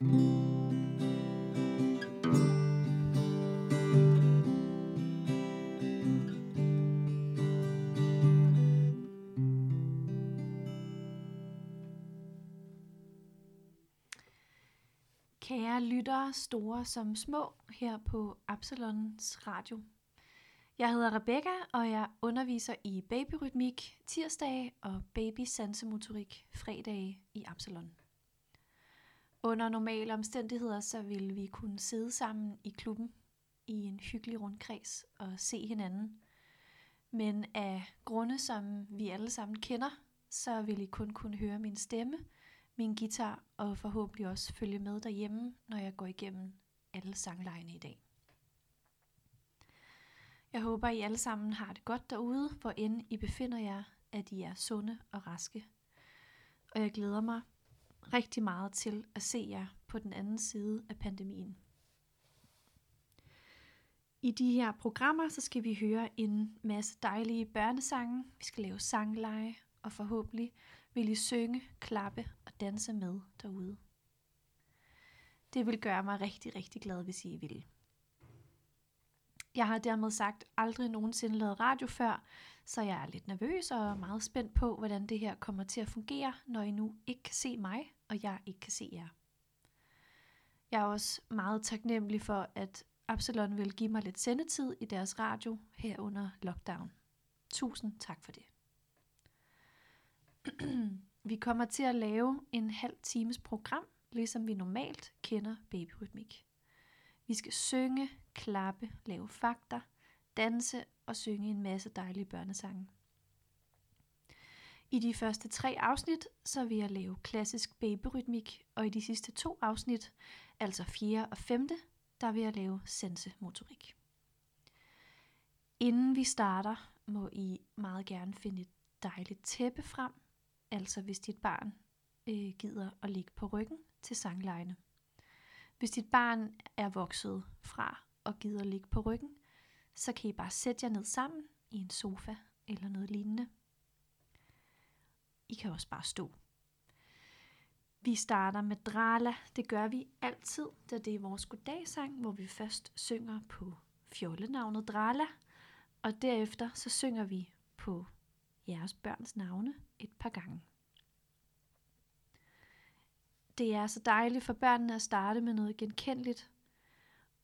Kære lyttere, store som små, her på Absalons Radio. Jeg hedder Rebecca, og jeg underviser i babyrytmik tirsdage og babysansemotorik fredage i Absalon. Under normale omstændigheder, så vil vi kunne sidde sammen i klubben i en hyggelig rundkreds og se hinanden. Men af grunde, som vi alle sammen kender, så vil I kun kunne høre min stemme, min guitar og forhåbentlig også følge med derhjemme, når jeg går igennem alle sanglejene i dag. Jeg håber, I alle sammen har det godt derude, hvor end I befinder jer, at I er sunde og raske. Og jeg glæder mig rigtig meget til at se jer på den anden side af pandemien. I de her programmer, så skal vi høre en masse dejlige børnesange. Vi skal lave sangleje, og forhåbentlig vil I synge, klappe og danse med derude. Det vil gøre mig rigtig, rigtig glad, hvis I vil. Jeg har dermed sagt aldrig nogensinde lavet radio før, så jeg er lidt nervøs og meget spændt på, hvordan det her kommer til at fungere, når I nu ikke kan se mig, og jeg ikke kan se jer. Jeg er også meget taknemmelig for, at Absalon vil give mig lidt sendetid i deres radio her under lockdown. Tusind tak for det. Vi kommer til at lave en halv times program, ligesom vi normalt kender babyrytmik. Vi skal synge, klappe, lave fakter, danse og synge en masse dejlige børnesange. I de første 3 afsnit, så vil jeg lave klassisk babyrytmik, og i de sidste 2 afsnit, altså 4. og 5., der vil jeg lave sensemotorik. Inden vi starter, må I meget gerne finde et dejligt tæppe frem, altså hvis dit barn gider at ligge på ryggen til sanglejene. Hvis dit barn er vokset fra og gider at ligge på ryggen, så kan I bare sætte jer ned sammen i en sofa eller noget lignende. I kan også bare stå. Vi starter med drala. Det gør vi altid, da det er vores goddagsang, hvor vi først synger på fjollenavnet drala, og derefter så synger vi på jeres børns navne et par gange. Det er så dejligt for børnene at starte med noget genkendeligt,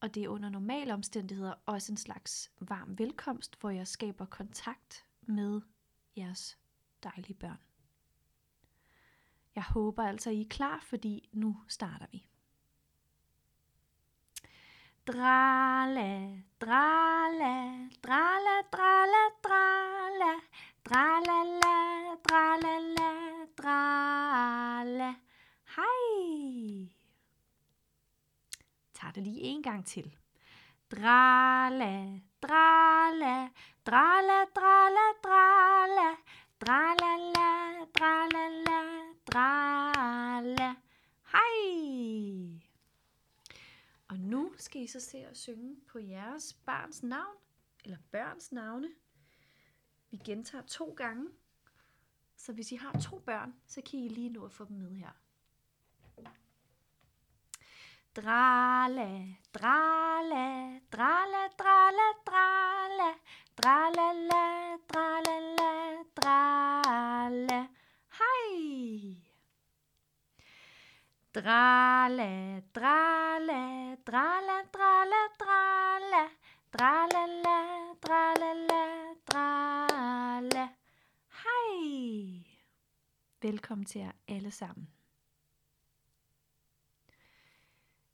og det er under normale omstændigheder også en slags varm velkomst, hvor jeg skaber kontakt med jeres dejlige børn. Jeg håber altså, I er klar, fordi nu starter vi. Drala, drala, drala, drala, drala, drala, drala, drala. Hej! Tager det lige en gang til. Drala, drala, drala, drala, drala, drala, drala, drala. Hej! Og nu skal I så se og synge på jeres barns navn, eller børns navne. Vi gentager 2 gange, så hvis I har 2 børn, så kan I lige nå at få dem med her. Drala, drala, drala, drala, drala, drala, drala, drala. Hej! Drala, drala, drala, drala, drala, drala, drala, drala. Hej! Velkommen til jer alle sammen.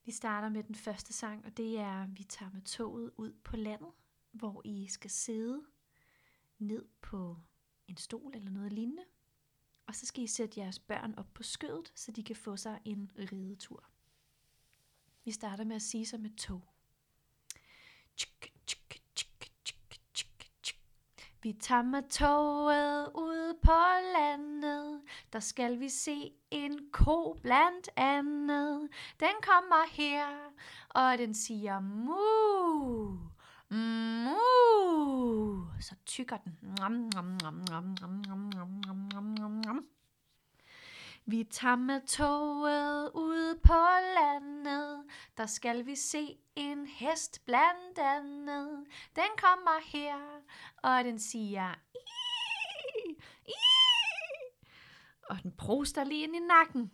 Vi starter med den første sang, og det er, vi tager med toget ud på landet, hvor I skal sidde ned på en stol eller noget lignende. Og så skal I sætte jeres børn op på skødet, så de kan få sig en ridetur. Vi starter med at sige som et tog. Vi tager med toget ud på landet, der skal vi se en ko blandt andet. Den kommer her, og den siger mu, mu. Så tykker den. Vi tager med toget ud på på landet, der skal vi se en hest blandt andet. Den kommer her, og den siger ii, ii. Og den proster lige ind i nakken.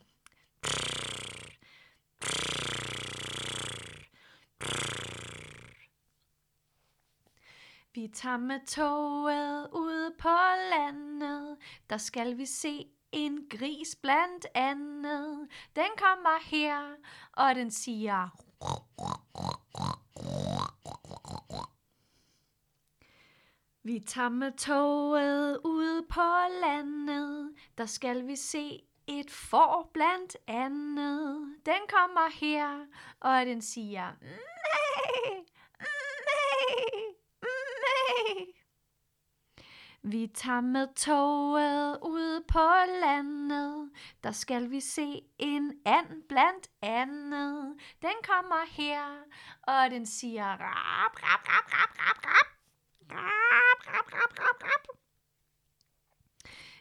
Vi tager med toget ude på landet, der skal vi se en gris blandt andet. Den kommer her, og den siger. Vi tager med toget ude på landet, der skal vi se et får blandt andet. Den kommer her, og den siger. Vi tager med toget ude på landet, der skal vi se en and blandt andet. Den kommer her, og den siger rap, rap, rap, rap, rap, rap, rap, rap, rap, rap, rap.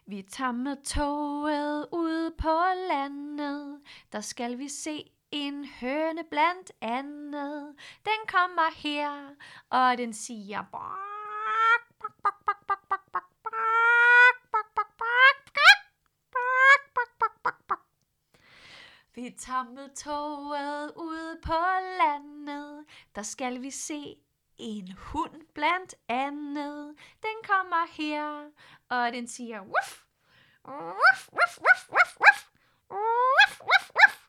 Vi tager med toget ude på landet, der skal vi se en høne blandt andet. Den kommer her, og den siger bak, bak, bak, bak. Vi tager med toget ude på landet, der skal vi se en hund blandt andet. Den kommer her, og den siger wuff, wuff, wuff, wuff, wuff, wuff, wuff, wuff, wuff.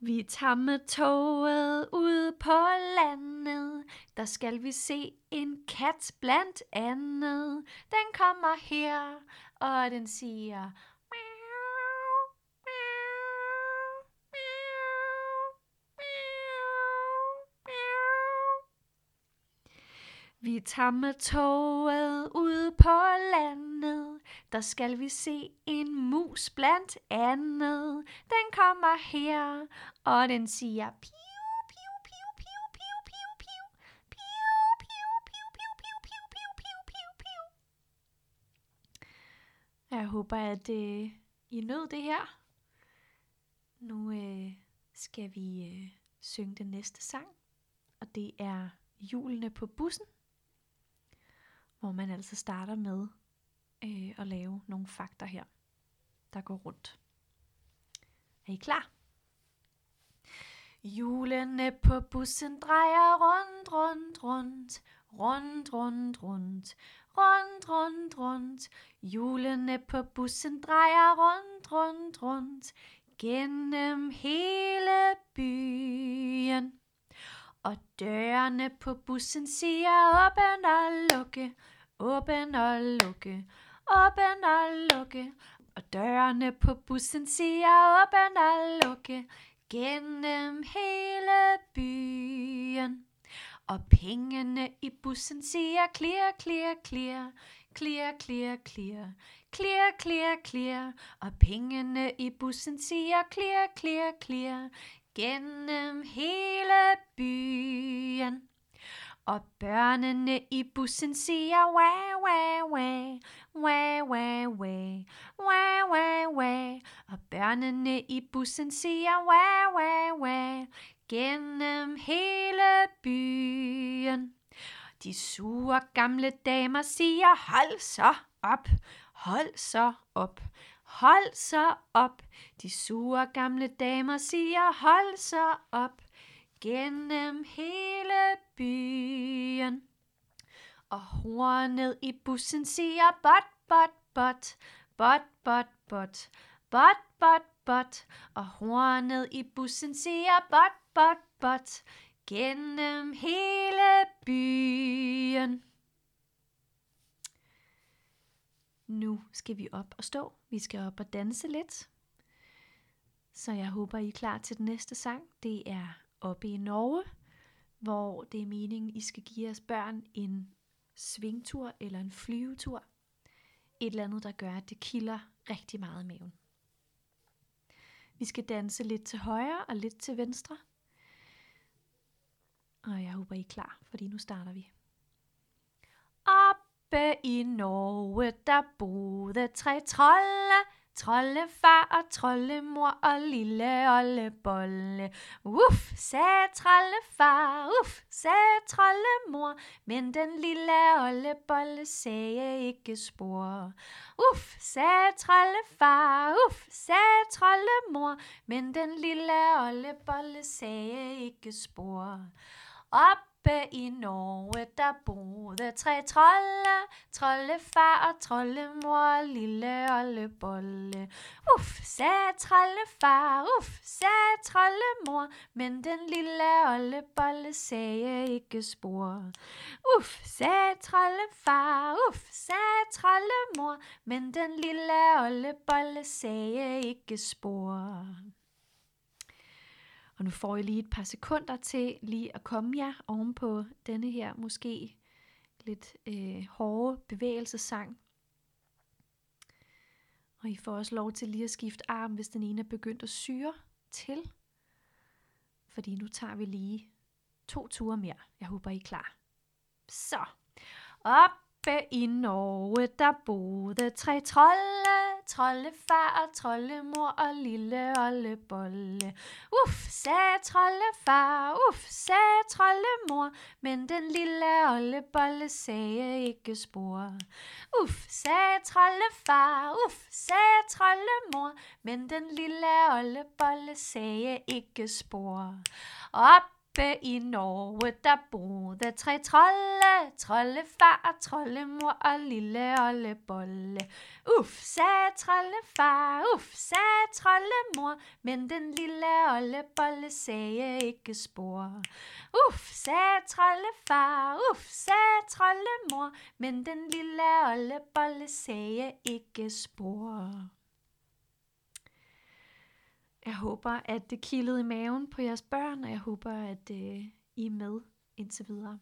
Vi tager med toget ude på landet, der skal vi se en kat blandt andet. Den kommer her, og den siger. Vi tager med toget ude på landet, der skal vi se en mus blandt andet. Den kommer her, og den siger piu, piu, piu, piu, piu, piu, piu, piu, piu, piu, piu, piu, piu, piu, piu, piu, piu. Jeg håber, at I nød det her. Nu skal vi synge den næste sang, og det er Hjulene på bussen. Hvor man altså starter med at lave nogle fakter her, der går rundt. Er I klar? Hjulene på bussen drejer rundt, rundt, rundt, rundt, rundt, rundt, rundt, rundt, rundt. Hjulene på bussen drejer rundt, rundt, rundt, gennem hele byen. Og dørene på bussen siger åben og lukke, åben og lukke, åben og lukke. Og dørene på bussen siger åben og lukke, gennem hele byen. Og pengene i bussen siger clear, clear, clear, clear, clear, clear, clear, clear, clear. Og pengene i bussen siger clear, clear, clear, gennem hele byen. Og børnene i bussen siger wah, wah, wah, wah, wah, wah, wah, wah, wah. Og børnene i bussen siger wah, wah, wah, gennem hele byen. De sure gamle damer siger hold så op, hold så op, hold så op. De sure gamle damer siger hold så op, gennem hele byen. Og hornet i bussen siger bot, bot, bot, bot, bot, bot, bot, bot, bot. Og hornet i bussen siger bot, bot, bot, gennem hele byen. Nu skal vi op og stå. Vi skal op og danse lidt. Så jeg håber, I er klar til den næste sang. Det er oppe i Norge, hvor det er meningen, I skal give jeres børn en svingtur eller en flyvetur. Et eller andet, der gør, at det kilder rigtig meget i maven. Vi skal danse lidt til højre og lidt til venstre. Og jeg håber, I er klar, fordi nu starter vi. Oppe i Norge, der boede tre trolde, Trollefar og trollemor og lille Olle Bolle. Uff, sagde trollefar, uff, sagde trollemor, men den lille Olle Bolle sagde ikke spor. Uff, sagde trollefar, uff, sagde trollemor, men den lille Olle Bolle sagde ikke spor. Oppe i Norge, der boede tre trolde, troldefar og troldemor og lille Olle Bolle. Uff, sagde troldefar, uff, sagde troldemor, men den lille Olle Bolle sagde ikke spor. Uff, sagde troldefar, uff, sagde troldemor, men den lille Olle Bolle sagde ikke spor. Og nu får I lige et par sekunder til lige at komme jer oven på denne her måske lidt hårde bevægelsessang. Og I får også lov til lige at skifte arm, hvis den ene er begyndt at syre til. Fordi nu tager vi lige 2 ture mere. Jeg håber, I er klar. Så. Oppe i Norge, der boede 3 trolde. Troldefar og troldemor og lille Olle Bolle. Uff, sagde troldefar, uff, sagde troldemor, men den lille Olle Bolle sagde ikke spor. Uff, sagde troldefar, uff, sagde troldemor, men den lille Olle Bolle sagde ikke spor. Oppe i Norge, der boede 3 trolde, troldefar og troldemor og lille Olle Bolle. Uff, sagde troldefar, uff, sagde troldemor, men den lille Olle Bolle sagde ikke spor. Uff, sagde troldefar, uff, sagde troldemor, men den lille Olle Bolle sagde ikke spor. Jeg håber, at det kildede i maven på jeres børn, og jeg håber, at I er med indtil videre.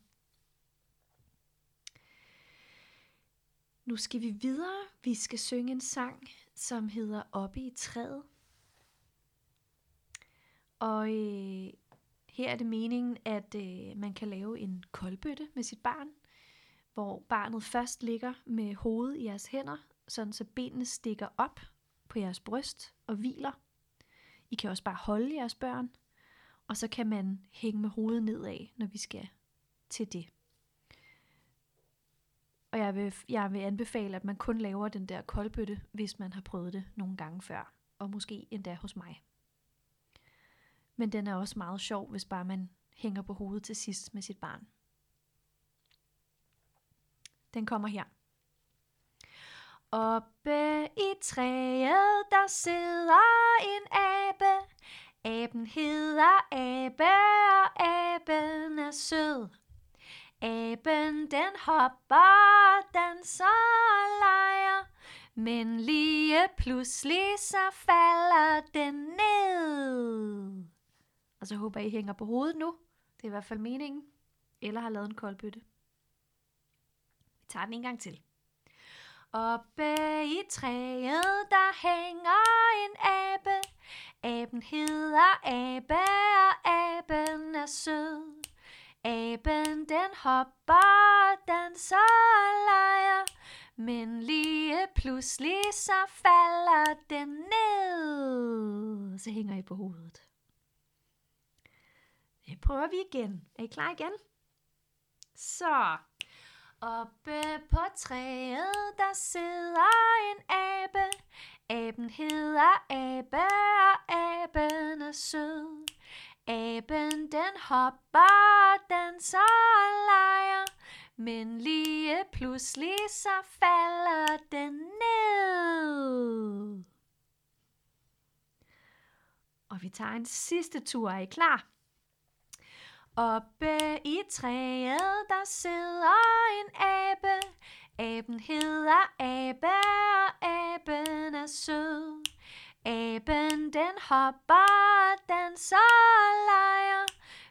Nu skal vi videre. Vi skal synge en sang, som hedder Oppe i træet. Og her er det meningen, at man kan lave en koldbøtte med sit barn, hvor barnet først ligger med hovedet i jeres hænder, sådan så benene stikker op på jeres bryst og hviler. I kan også bare holde jeres børn, og så kan man hænge med hovedet nedad, når vi skal til det. Og jeg vil anbefale, at man kun laver den der koldbøtte, hvis man har prøvet det nogle gange før, og måske endda hos mig. Men den er også meget sjov, hvis bare man hænger på hovedet til sidst med sit barn. Den kommer her. Oppe i træet, der sidder en abe. Aben hedder Abe, og aben er sød. Aben den hopper, danser og leger. Men lige pludselig, så falder den ned. Og så håber I hænger på hovedet nu. Det er i hvert fald meningen. Eller har lavet en koldbøtte. Vi tager den en gang til. Oppe i træet, der hænger en abe. Aben hedder Abe, og aben er sød. Aben den hopper, danser og leger. Men lige pludselig, så falder den ned. Så hænger I på hovedet. Det prøver vi igen. Er I klar igen? Så. Oppe på træet, der sidder en abe. Aben hedder Abe, og aben er sød. Aben den hopper, danser og leger. Men lige pludselig, så falder den ned. Og vi tager en sidste tur. Er I klar? Oppe i træet, der sidder en abe. Aben hedder Abe, og aben er sød. Aben den hopper, danser og leger.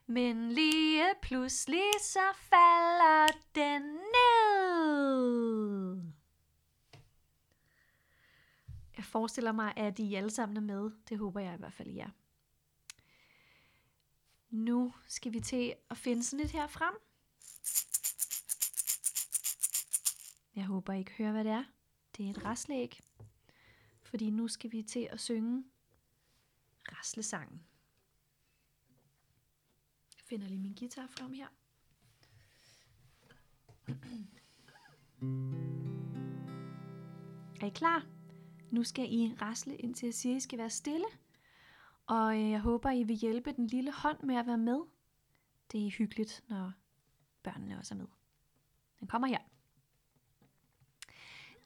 Men lige pludselig, så falder den ned. Jeg forestiller mig, at I alle sammen er med. Det håber jeg i hvert fald, I er. Nu skal vi til at finde sådan lidt her frem. Jeg håber, I kan høre, hvad det er. Det er et raslæg. fordi nu skal vi til at synge raslesangen. Jeg finder lige min guitar frem her. Er I klar? Nu skal I rasle, indtil jeg siger, I skal være stille. Og jeg håber, I vil hjælpe den lille hånd med at være med. Det er hyggeligt, når børnene også er med. Den kommer her.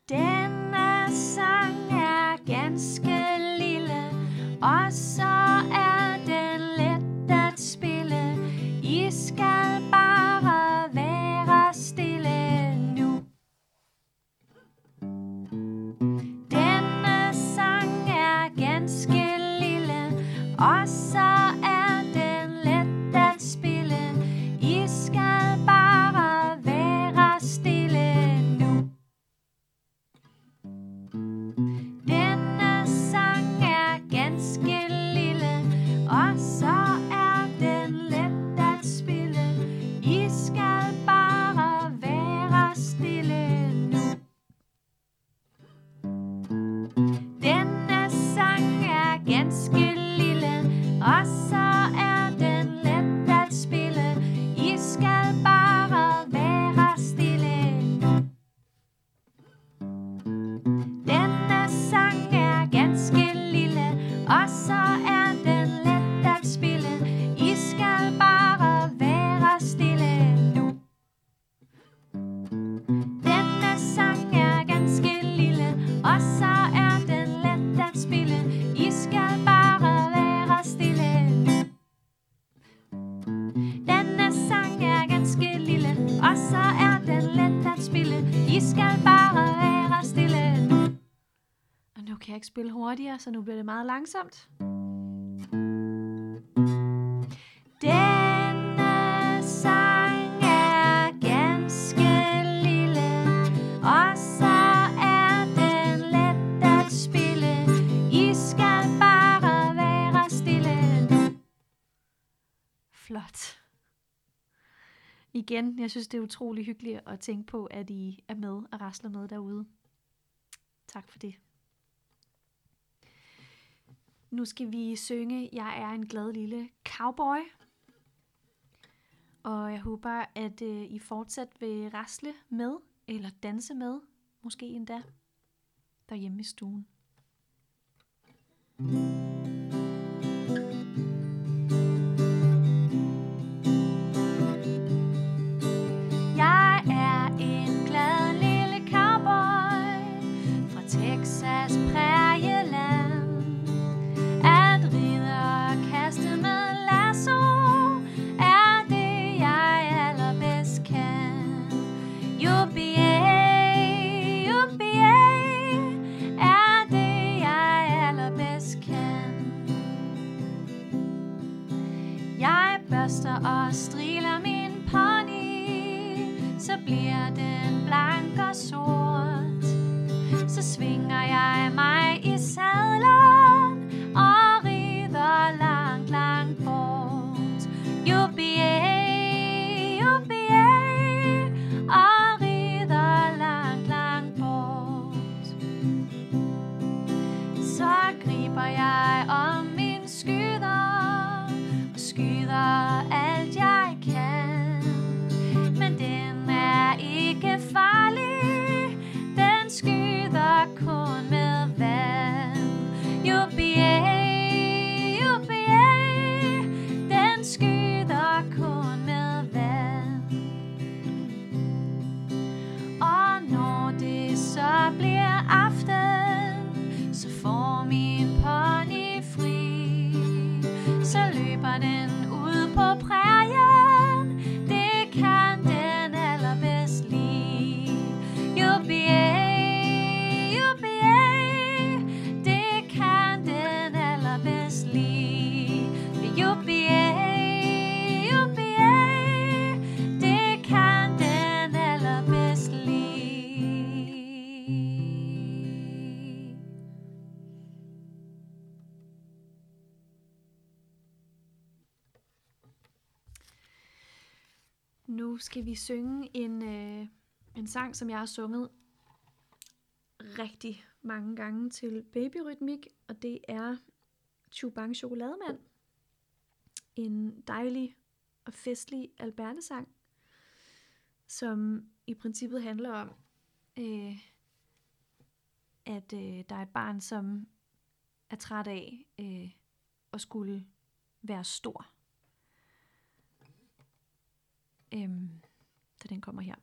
Denne sang er ganske lille, og så er den let at spille. I skal bare være stille nu. Denne sang er ganske lille, og så er den let at spille. I skal bare være stille nu. Denne sang er ganske lille, og så er den let at spille. I skal bare være stille nu. Denne sang er ganske lille, og så er den let at spille. I skal bare være stille nu. Denne sang er ganske lille, og så er den let at spille. I skal bare være stille nu. Denne sang er ganske lille, og så er den let at spille. I skal bare være stille nu. Denne sang er ganske lille, og så er den let at spille. I skal bare være stille nu. Og nu kan jeg ikke spille hurtigere, så nu bliver det meget langsomt. Denne sang er ganske lille, og så er den let at spille. I skal bare være stille nu. Flot. Igen, jeg synes det er utrolig hyggeligt at tænke på, at I er med og rasler med derude. Tak for det. Nu skal vi synge Jeg er en glad lille cowboy. Og jeg håber, at I fortsat vil rasle med, eller danse med, måske endda, derhjemme i stuen. Jeg er en glad lille cowboy fra Texas prærieland. At ride og kaste med lasso er det, jeg allerbedst kan. Juppie, juppie er det, jeg allerbedst kan. Jeg børster og striler min pony, så bliver den blank og sort. Så svinger jeg mig i sadlen og rider langt, langt bort. Juppie, juppie, og rider langt, langt bort. Så griber jeg om min skyder og skyder alt jeg kan. Men den er ikke farlig, den skyder kun med vand. Juppie, juppie, den skyder kun med vand. Og når det så bliver aften, så får min pony fri. Så løber den ud på prærien, det kan den allerbedst lide. Juppie, juppie, det kan den allerbedst lide. Juppie, juppie, det kan den allerbedst lide. Nu skal vi synge en sang, som jeg har sunget rigtig mange gange til Babyrytmik, og det er Chubang Chokolademand. En dejlig og festlig albernesang, som i princippet handler om, at der er et barn, som er træt af at skulle være stor. Så den kommer her.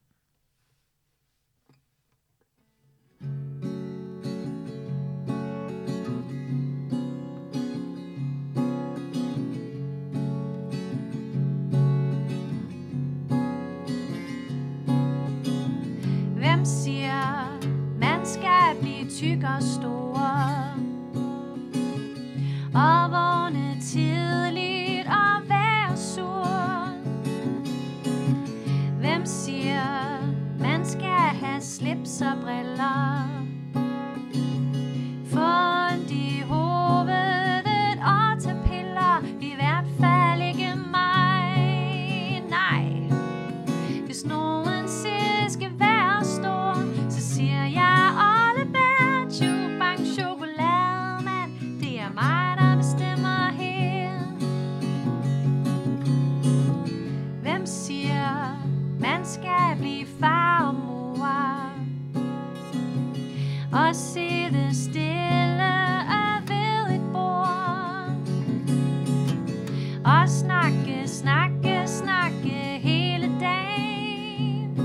Hvem siger, man skal blive tyk og stor? Og vågne tidligt og være sur. Hvem siger, man skal have slips og briller? Fund i hovedet og tage piller, i hvert fald ikke mig. Nej, hvis nogen siger, jeg skal være stor, så siger jeg Olle Bolle, Chubang Chokolademand. Det er mig, der bestemmer her. Hvem siger, man skal blive far og mor og sidde stille og snakke hele dagen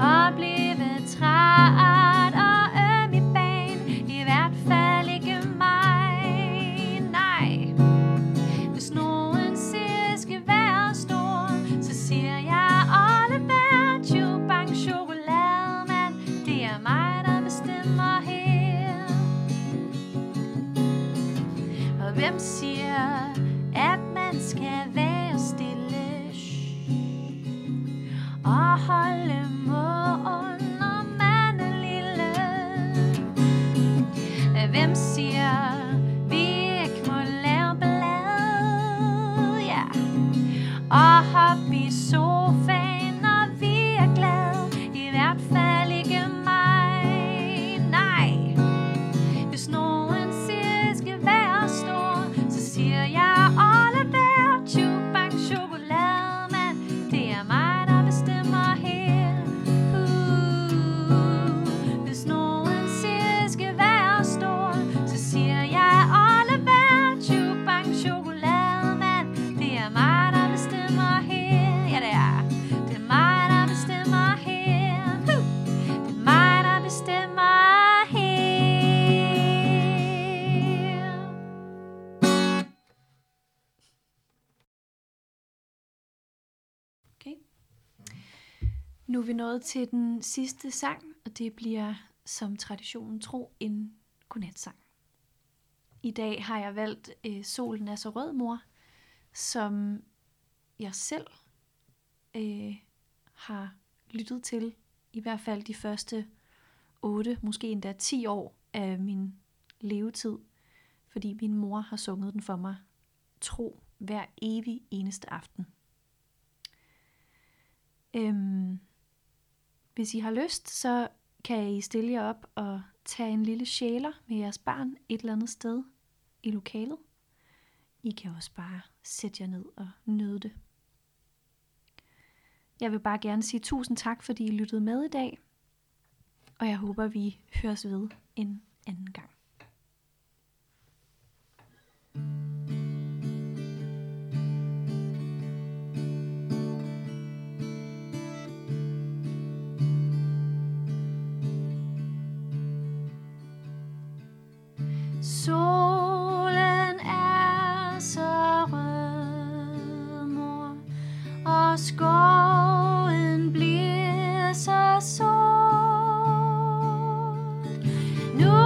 og blive træt og øm i bagen, i hvert fald ikke mig. Nej, hvis nogen siger, jeg skal være stor, så siger jeg Olle Bolle, Chubang Chokolademand. Det er mig, der bestemmer her. Og hvem siger, at man skal være stille og holde mund, når man er lille? Hvem siger, vi ikke må lave ballade, ja, og hoppe i sofaen, når vi er glade? I hvert fald ikke mig. Nej, hvis nogen siger, jeg skal være stor, så siger jeg Olle Bolle, Chubang Chokolademand. Det er mig, der bestemmer her. Hvis nogen siger, jeg skal være stor, så siger jeg Olle Bolle, Chubang Chokolademand. Det er mig, der bestemmer her. Ja, det er. Det er mig, der bestemmer her. Det er mig, der bestemmer her. Nu er vi nået til den sidste sang, og det bliver som traditionen tro en godnatsang. I dag har jeg valgt Solen er så rød, mor, som jeg selv har lyttet til, i hvert fald de første 8, måske endda 10 år af min levetid, fordi min mor har sunget den for mig tro hver evig eneste aften. Hvis I har lyst, så kan I stille jer op og tage en lille sjæler med jeres barn et eller andet sted i lokalet. I kan også bare sætte jer ned og nyde det. Jeg vil bare gerne sige tusind tak, fordi I lyttede med i dag, og jeg håber, vi høres ved en anden gang. Solen er så rød, mor, og skoven bliver så sort. Nu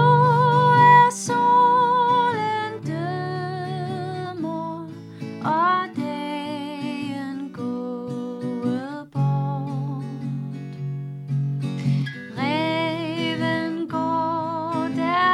er solen død, mor, og dagen går bort. Reven går derude.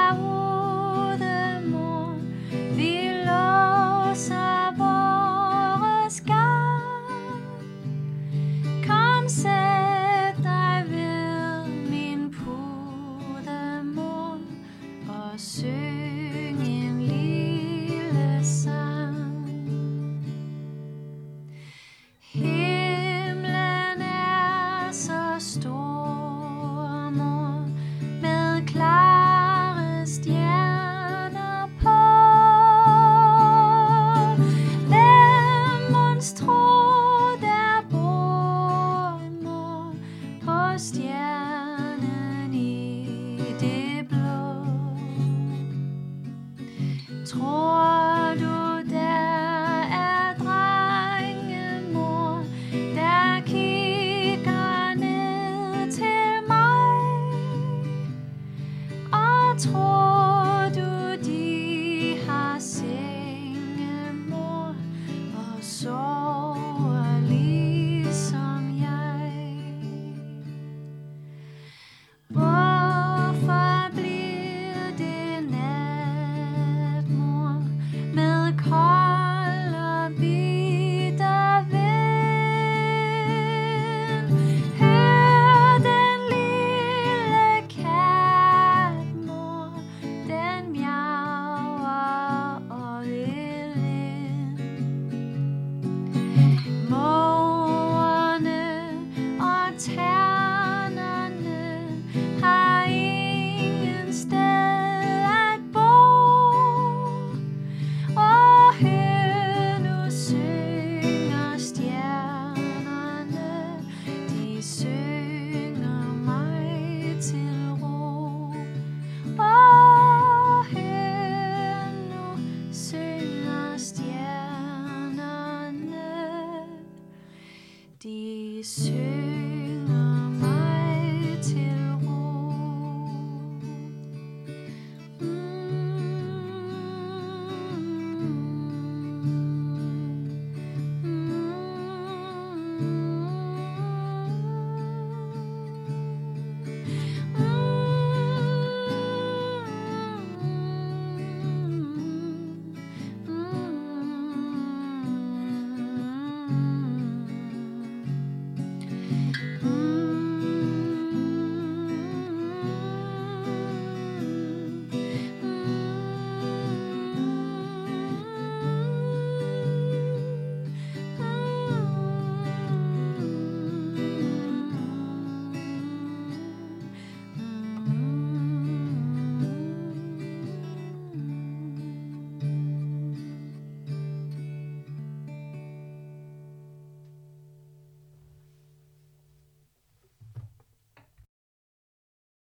Tror du, der er drengemor, der kigger ned til mig? Og tror du, de har sengemor og sover ligesom jeg? Sure.